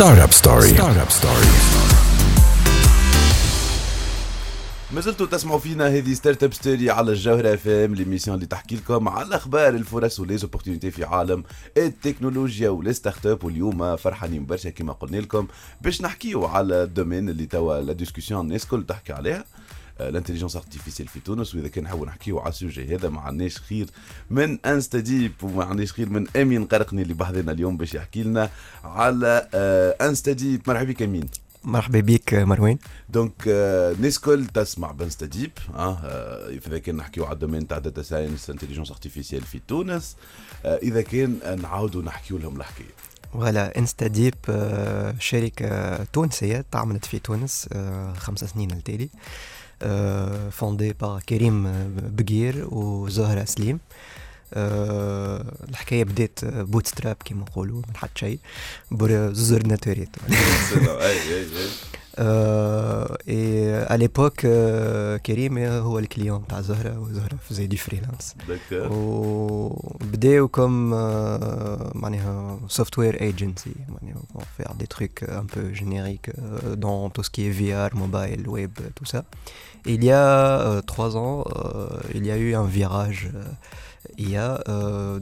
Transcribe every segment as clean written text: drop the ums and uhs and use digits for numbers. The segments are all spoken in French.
ستارت اب ستوري. ما زلتوا تسمعوا فينا هذه ستارت اب ستوري على الجوهرة FM، ليميسيون اللي تحكي لكم على الاخبار، الفرص وليزوبورتينيتي في عالم التكنولوجيا والستارت اب. واليوم فرحانين برشا كما قلنا لكم باش نحكيوا على الدومين اللي توا لا ديسكسيون الناس كل تحكي عليها، الانتليجنس ارتيفيسيال في تونس. واذا كان نحاول نحكيوا على السوجي هذا ما عندناش خير من انستاديب وما عندناش خير من امين قرقني اللي بحضرنا اليوم باش يحكي لنا على انستاديب. مرحبا بك امين. مرحبا بك مروان. دونك الناس كل تسمع بانستاديب، اذا كان نحكيوا على الدومين تاع داتا ساينس انتليجنس ارتيفيسيال في تونس، اذا كان نعاودوا نحكيوا لهم الحكايه. ولا انستاديب شركه تونسيه تعملت في تونس 5 سنين التالي، فوندي با كريم بقير وزهرة سليم. الحكاية بدأت بوتستراب كما نقولوا، من حتى شيء بزوز اورديناتورات. اي اليبوك كريم هو الكليون تاع زهرة، وزهرة فازي دي فريلانس، وبداو كوم معناها سوفتوير ايجنسي، معناها فير دي تروك ان بو جينيريك دون تو سكي في ار موبايل ويب تو سا. Il y a 3 ans, il y a eu un virage IA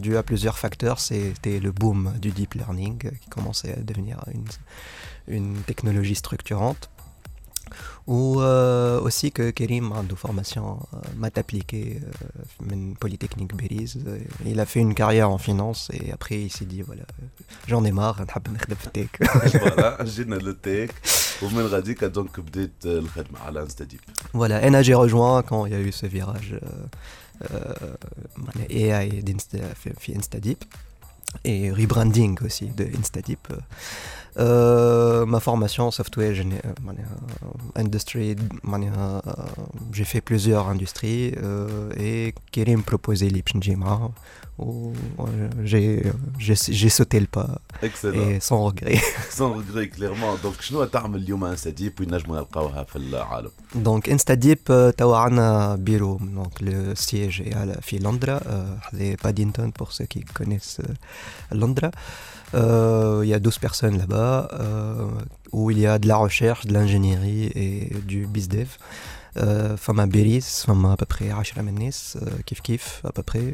dû à plusieurs facteurs. C'était le boom du deep learning qui commençait à devenir une technologie structurante, ou aussi que Kerim a une formation maths appliquée من Polytechnique Belize. Il a fait une carrière en finance et après il s'est dit voilà, j'en ai marre, نحب نخدم في التيك. Voilà, جينا للتيك ومن غاديك دونك بديت الخدمة على انستاديب. Voilà, et j'ai rejoint quand il y a eu ce virage AI في InstaDeep et rebranding aussi de InstaDeep. Ma formation software industry, j'ai fait plusieurs industries et Kerim proposait l'IPNJMA où j'ai sauté le pas. Excellent. Et sans regret. Sans regret, clairement. Donc, شنو تعمل اليوم انستاديب ونجموا نلقاوها في العالم؟ Donc, انستاديب تواعنا bureau, donc le siège est à Londres, à Paddington pour ceux qui connaissent Londres. Il y a 12 personnes là-bas, où il y a de la recherche, de l'ingénierie et du bizdev. Fama Beris, fama à peu près 10 mennes, kif kif à peu près,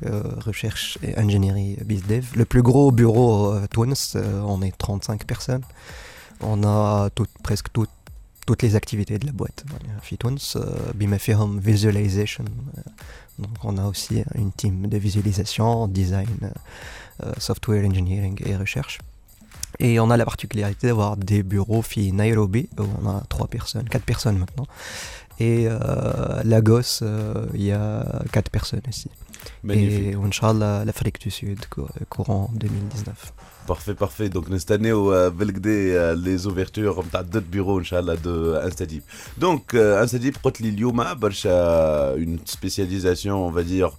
recherche et ingénierie bizdev. Le plus gros bureau Tunis, on est 35 personnes. On a presque toutes les activités de la boîte. Tunis, bima fihom visualization. Donc on a aussi une team de visualisation, design, software engineering et recherche. Et on a la particularité d'avoir des bureaux fi Nairobi où on a 4 personnes maintenant, et Lagos il y a 4 personnes aussi. Magnifique. Et Inch'Allah l'Afrique du Sud courant 2019. Parfait. Donc نستناو بالكدا les ouvertures نتاع d'autres bureaux Inch'Allah de InstaDeep. Donc InstaDeep قلت لي اليوم برشا une spécialisation on va dire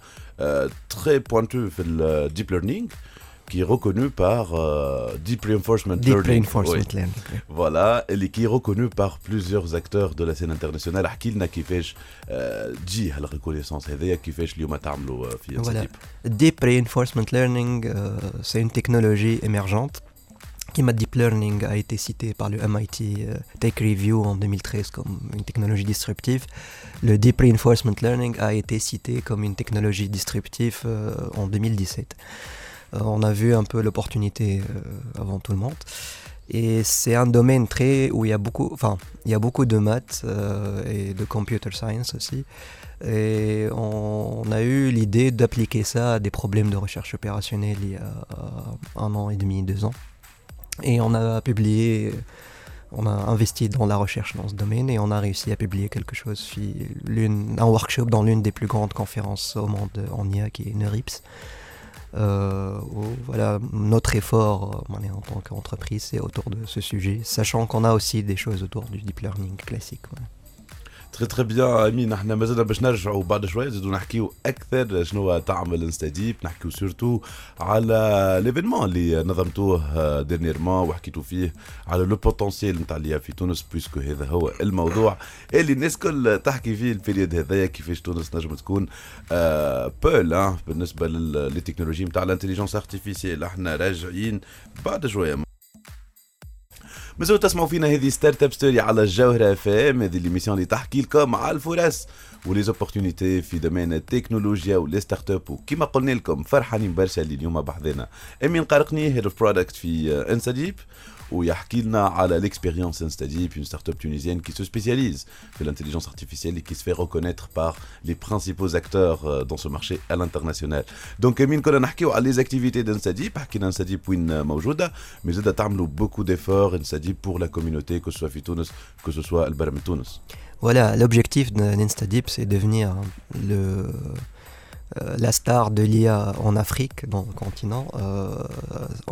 très pointue في le deep learning, qui est reconnu par Deep Reinforcement Learning. Voilà, et qui est reconnu par plusieurs acteurs de la scène internationale. Hakilna kifesh dji la reconnaissance hadia kifesh lyoma ta'amlou fi InstaDeep. Deep Reinforcement Learning, c'est une technologie émergente. Kima Deep Learning a été cité par le MIT Tech Review en 2013 comme une technologie disruptive. Le Deep Reinforcement Learning a été cité comme une technologie disruptive en 2017. On a vu un peu l'opportunité avant tout le monde, et c'est un domaine très où il y a beaucoup de maths et de computer science aussi, et on a eu l'idée d'appliquer ça à des problèmes de recherche opérationnelle il y a 1 an et demi, 2 ans, et on a investi dans la recherche dans ce domaine, et on a réussi à publier quelque chose, un workshop dans l'une des plus grandes conférences au monde en IA qui est NeurIPS. Voilà, notre effort en tant qu'entreprise c'est autour de ce sujet, sachant qu'on a aussi des choses autour du deep learning classique. Voilà. Très très bien امين. احنا مازلنا باش نرجعوا بعد شويه زيدو نحكيو اكثر شنو تعمل انستاديب، نحكيو سورتو على ليفينمون اللي نظمتوه ديرنيرمون وحكيتو فيه على لو بوتونسييل نتاع اللي في تونس، بويسكو هذا هو الموضوع اللي الناس كل تحكي فيه البيريود هذايا، كيفاش تونس نجم تكون بول بالنسبه للتكنولوجي نتاع الانتيليجنس ارتيفيسيال. احنا راجعين بعد شويه مازالوا تسمعوا فينا هذه ستارت اب ستوري على الجوهرة اف ام، هذه ليميسيون اللي تحكي لكم على الفرص وليزوبورتينيتي في دومين التكنولوجيا والستارت اب. وكما قلنا لكم فرحانين برشا اللي اليوم بحضنا امين قرقني هيد اوف برودكت في انستاديب، ويحكي لنا على l'expérience InstaDeep, une start-up tunisienne qui se spécialise dans l'intelligence artificielle et qui se fait reconnaître par les principaux acteurs dans ce marché à l'international. Donc, Amine, quand on parle des activités d'InstaDeep, on parle d'InstaDeep qui est présente, mais vous faites beaucoup d'efforts InstaDeep pour la communauté, que ce soit à Tunis, que ce soit à Al-Barm Tunis. Voilà, l'objectif d'InstaDeep, c'est devenir la star de l'IA en Afrique, dans le continent.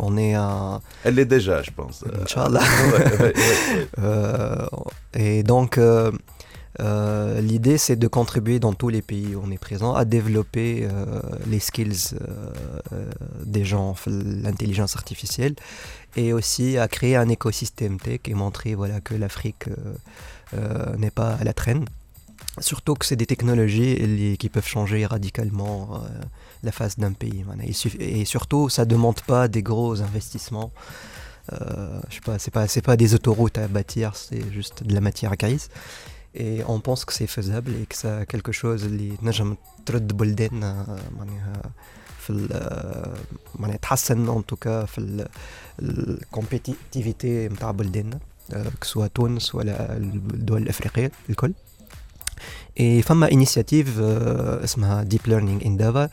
On est un... Elle l'est déjà, je pense. Inch'Allah. Ouais. Et donc, l'idée, c'est de contribuer dans tous les pays où on est présent à développer les skills des gens, l'intelligence artificielle, et aussi à créer un écosystème tech et montrer que l'Afrique n'est pas à la traîne. Surtout que c'est des technologies qui peuvent changer radicalement la face d'un pays. Et surtout, ça ne demande pas des gros investissements. C'est pas des autoroutes à bâtir, c'est juste de la matière grise. Et on pense que c'est faisable et que ça quelque chose qui نجم ترد بلدان معناها تحسن en tout cas في الكومبيتيتيفيتي نتاع بلداننا سواء تونس ولا الدول الافريقيه الكل. اي فما انيشيتيف اسمها ديب ليرنينغ اندابا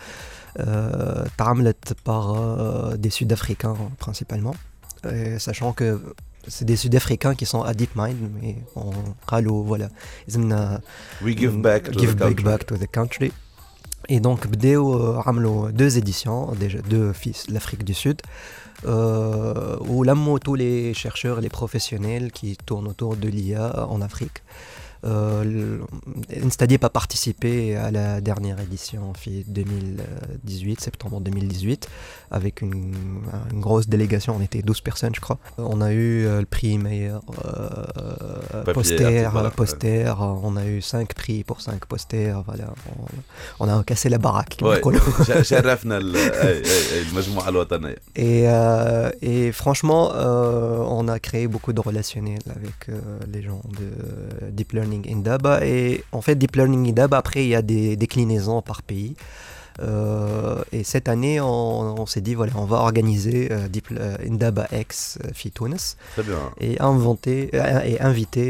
تعملت باغ دي سود افريكان برينسيبالمون، ساشون كو سي دي سود افريكان كي سون ا ديب مايند مي قالوا فوالا لازمنا وي جيف باك تو ذا كونتري. اي دونك بداو عملوا دوز اديسيون ديجا دو فيس لافريك دو سود ولموا تو لي شيرشور لي بروفيسيونيل كي تورن اوتور دو ليا ان افريك. InstaDeep a participé à la dernière édition en 2018, septembre 2018, avec une grosse délégation. On était 12 personnes, je crois. On a eu le prix meilleur poster. On a eu 5 prix pour 5 posters. Voilà. On a cassé la baraque. Et franchement, on a créé beaucoup de relationnels avec les gens de Deep Learning Indaba. Et en fait Deep Learning Indaba, après il y a des déclinaisons par pays et cette année on s'est dit on va organiser Indaba X fi Tunis et inviter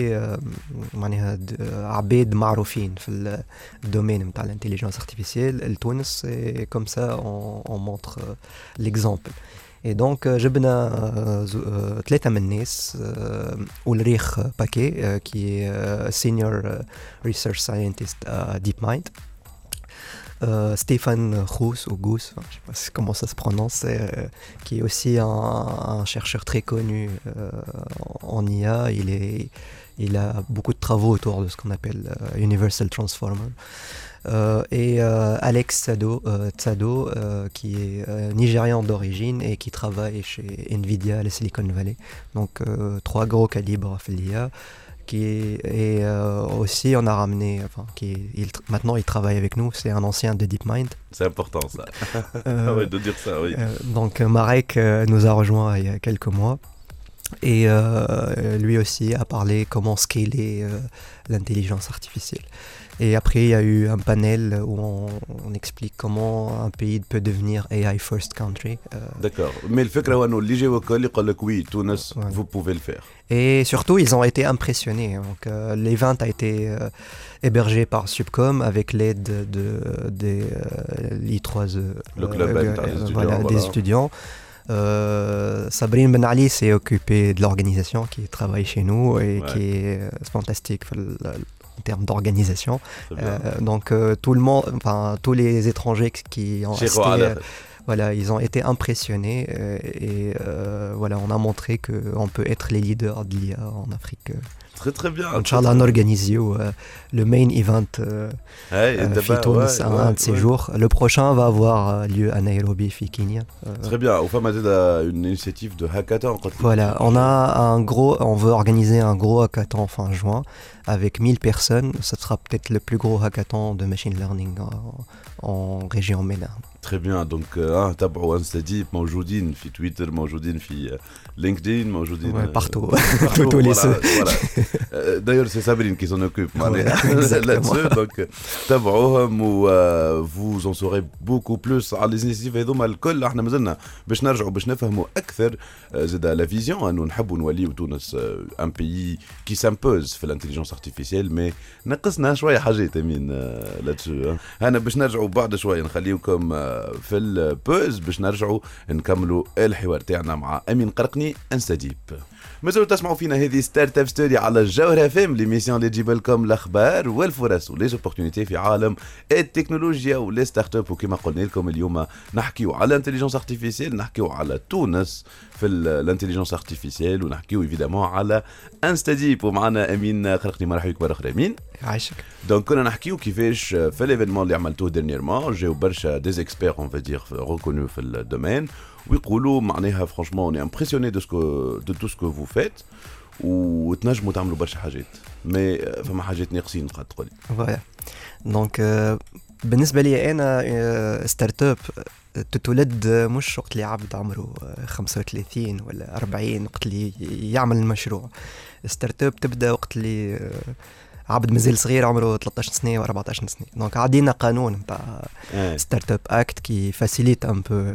عباد معروفين في الدومين نتاع l'intelligence artificielle à Tunis, et comme ça on montre l'exemple. Et donc, جبنا ثلاثة من الناس. Ulrich Paquet, qui est Senior Research Scientist à DeepMind. Stéphane Rouss, ou Gouss, je ne sais pas comment ça se prononce, qui est aussi un chercheur très connu en IA. Il a beaucoup de travaux autour de ce qu'on appelle Universal Transformer. Et Alex Tsado qui est nigérian d'origine et qui travaille chez Nvidia à la Silicon Valley. Donc trois gros calibres à l'IA. Aussi on a ramené, maintenant il travaille avec nous, c'est un ancien de DeepMind. C'est important ça, de dire ça, oui. Donc Marek nous a rejoint il y a quelques mois. Et lui aussi a parlé comment scaler l'intelligence artificielle. Et après, il y a eu un panel où on explique comment un pays peut devenir AI first country. D'accord. Mais le fait que nous l'ayons collé, oui, Tunis, vous pouvez le faire. Et surtout, ils ont été impressionnés. Donc, l'event a été hébergé par Subcom avec l'aide de l'I3E, le club des étudiants. Sabrine Ben Ali s'est occupée de l'organisation, qui travaille chez nous et qui est fantastique en termes d'organisation. Donc tout le monde, tous les étrangers qui ont assisté, ils ont été impressionnés et on a montré qu'on peut être les leaders de l'IA en Afrique. Très très bien. Inch'Allah, on organise le main event fi Tunis un de ces jours. Le prochain va avoir lieu à Nairobi, fi Kenya. Très bien. Au fond, on a une initiative de hackathon. On veut organiser un gros hackathon fin juin avec 1000 personnes. Ça sera peut-être le plus gros hackathon de machine learning en région MENA. تري بيان دونك تابعوا InstaDeep موجودين في تويتر موجودين في لينكدين موجودين بارتو توتو لي سو داير سي سابرين كي سون اوكوب معناها دونك تابعوهم و فوز اون سوري بوكو بلوس على ليزنيسيف هذوما الكل. احنا مازلنا باش نرجعوا باش نفهموا اكثر زاد لا فيزيون انه نحبوا نوليو تونس ان بيي كي سامبوز في الانتيليجنس ارتيفيسيال مي نقصنا شويه حاجات امين لاتشو. انا باش نرجعوا بعد شويه نخليوكم في البوز باش نرجعوا نكملوا الحوار تاعنا مع امين قرقني InstaDeep. مازالوا تسمعوا فينا هذه ستارت اب ستوري على الجوهره فيم ليميسيون اللي تجيب لكم الاخبار والفرص وليزوبورتونيتي في عالم التكنولوجيا ولي ستارت اب. وكما قلنا لكم اليوم نحكيو على الانتيليجنس ارتيفيسيال، نحكيو على تونس في الانتيليجنس ارتيفيسيال ونحكيو ايفيدامون على InstaDeep. ومعنا امين قرقني، مرحبا بك مره اخرى امين. عايشك. دونك كنا نحكيو كيفاش في ليفينمون اللي عملتوه ديرنييرمون جاو برشا دي experts on va dire reconnus dans le domaine ويقولوا معناها franchement on est impressionné de ce que de tout ce que vous faites و تنجموا تعملوا برشا حاجات مي فما حاجات ناقصين قاعد تقولي فوالا. دونك بالنسبه لي انا ستارت اب تتولد مش وقت اللي عبد عمره 35 ولا 40 وقت اللي يعمل المشروع. ستارت اب تبدا وقت اللي عبد مازال صغير عمره 13 سنه و 14 سنه. دونك عدينا قانون تاع ستارت اب اكت كي فاسيليت ان بو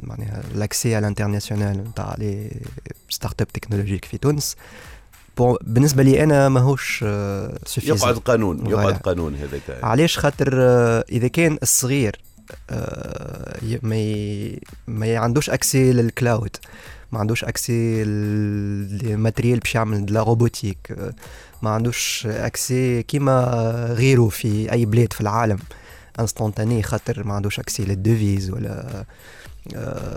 معناها لاكسي على الانترناسيونال تاع لي ستارت اب تكنولوجيك في تونس. بالنسبه لي انا ماهوش سوفيزون، يقعد قانون يقعد قانون هذاك. علاش؟ خاطر اذا كان الصغير ما عندوش اكسي للكلاود، ما عندوش اكسي للماتريال باش يعمل لا روبوتيك، ما عندوش اكسي كيما غيره في اي بلاد في العالم انستانتاني، خاطر ما عندوش اكسي للديفيز ولا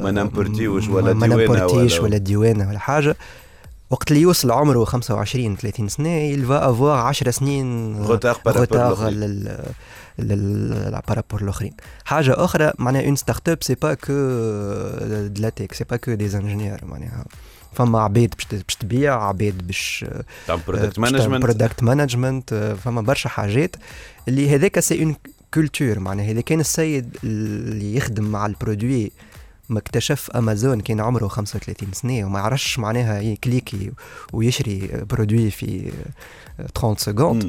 ما نمبرتيوش ولا ديوانه ولا ديوانه ولا حاجه. وقت اللي يوصل عمره 25 30 سنه يلفا افوار 10 سنين غوتار لا بارابور الاخرين. حاجه اخرى معناها اون ستارت اب سي با كو دو لا تيك، سي با كو دي انجينيور، معناها فما عبيد باش تبيع، عبيد باش تعمل برودكت مانجمنت، فما برشا حاجات اللي هذاك سي اون كولتور. معناها اذا كان السيد اللي يخدم مع البرودوي ما اكتشف امازون كان عمره 35 سنه وما عرفش معناها يكليكي ويشري برودوي في 30 سكوند،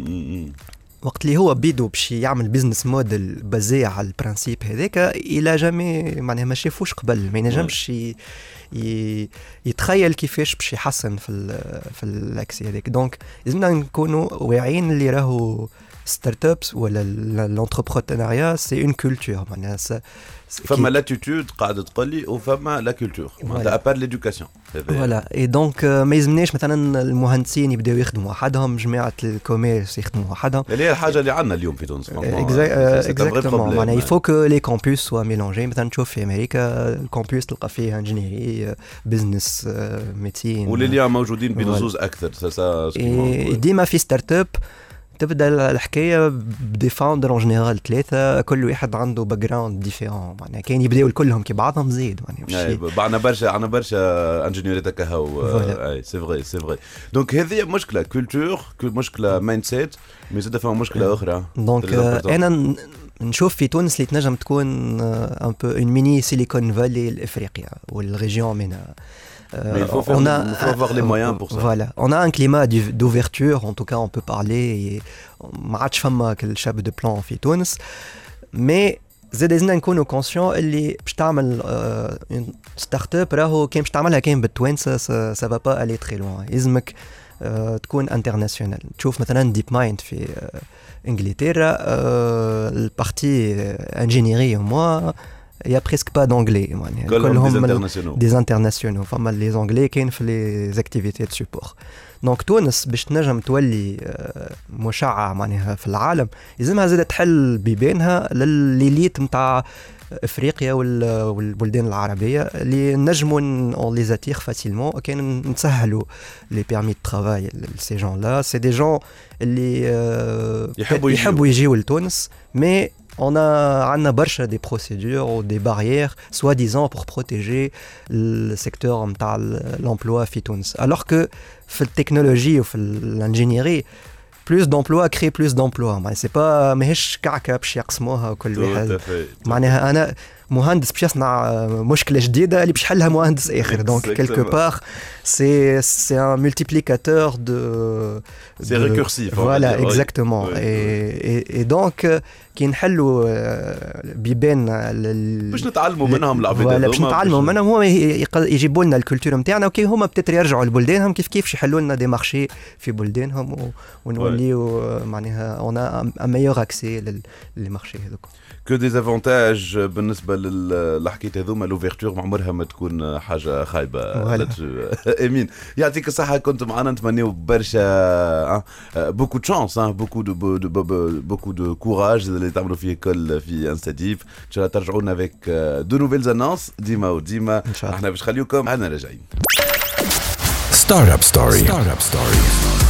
وقت اللي هو بيدو باش يعمل بيزنس موديل بازي على البرانسيب هذاك الى جامي معناها ما شافوش قبل، ما ينجمش يتخيل كيفاش باش يحسن في الاكسي هذاك. دونك لازمنا نكونوا واعيين اللي راهو ستارت ابس ولا لونتربرونوريا سي اون كولتور، معناها فما لاتيتود قاعده تقلي وفما لا كولتور معناتها ابار ليدوكاسيون فوالا. اي دونك ما يلزمناش مثلا المهندسين يبداو يخدموا وحدهم، جماعه الكوميرس يخدموا وحدهم، اللي هي الحاجه اللي عندنا اليوم في تونس اكزاكتومون. معناها يفو كو لي كامبوس سوا ميلونجي، مثلا تشوف في امريكا الكامبوس تلقى فيه انجينيري بزنس ميتين واللي موجودين بنزوز اكثر. ديما في ستارت اب تبدا الحكايه بدي فاوندر اون جينيرال ثلاثه، كل واحد عنده باك جراوند ديفيرون، معناها كاين يبداو الكلهم كي بعضهم زيد معناها مش عندنا برشا انجينيرات هكاو. اي سي فري سي فري. دونك هذه مشكله كولتور، مشكله مايند سيت، مي زاد فما مشكله اخرى. دونك انا نشوف في تونس اللي تنجم تكون ان بو اون ميني سيليكون فالي الافريقيا والريجيون منها. Voilà, on a un climat d'ouverture, en tout cas on peut parler, معادش فما كل شاب de plan في تونس، mais زاد لازمنا نكونوا كونسيون اللي باش تعمل ستارت اب راهو كان باش تعملها كان بالتوانسه سا با با الي تري لوان، لازمك تكون انترناسيونال. تشوف مثلا ديب مايند في انجلترا البارتي انجينيري وموا il y a presque pas d'anglais يعني كلهم des internationaux فما les anglais كاين في les activités de support. دونك تونس باش تنجم تولي مشعة معناها في العالم لازمها زاد تحل بيبانها للليليت نتاع افريقيا والبلدان العربيه اللي نجموا لي زاتير فاسيلمون كان نسهلوا لي بيرمي دو ترافاي لسي جون لا. سي دي جون اللي يحبوا يجيو لتونس مي on a برشا des procédures ou des barrières soi-disant pour protéger le secteur نتاع l'emploi في تونس alors que في التكنولوجيا وفي الانجينيري plus d'emplois créer plus d'emplois. معناها سي با ماهيش كعكه باش يقسموها وكل واحد. معناها انا مهندس باش يصنع مشكله جديده اللي باش يحلها مهندس اخر. دونك كلكو بار سي ان ملتيبليكاتور دو سي ريكورسيف. فوالا اكزاكتومون. اي دونك كي نحلوا بيبان باش نتعلموا منهم العباد هذوما باش نتعلموا منهم هما يجيبوا لنا الكولتور نتاعنا وكي هما بتاتر يرجعوا لبلدانهم كيف كيف يحلوا لنا دي مارشي في بلدانهم ونوليوا معناها اون ا ميور اكسي للمارشي هذوك. كو ديزافونتاج بالنسبه للحكايه هذوما لوفيرتور ما عمرها ما تكون حاجه خايبه. امين يعطيك الصحه كنت معنا نتمنيو برشا بوكو تشانس بوكو دو كوراج اللي تعملوا فيه كل في انستاديب. ان شاء الله ترجعوا لنا افيك دو نوفيل زانونس ديما وديما. احنا باش نخليوكم عندنا راجعين. ستارت اب ستوري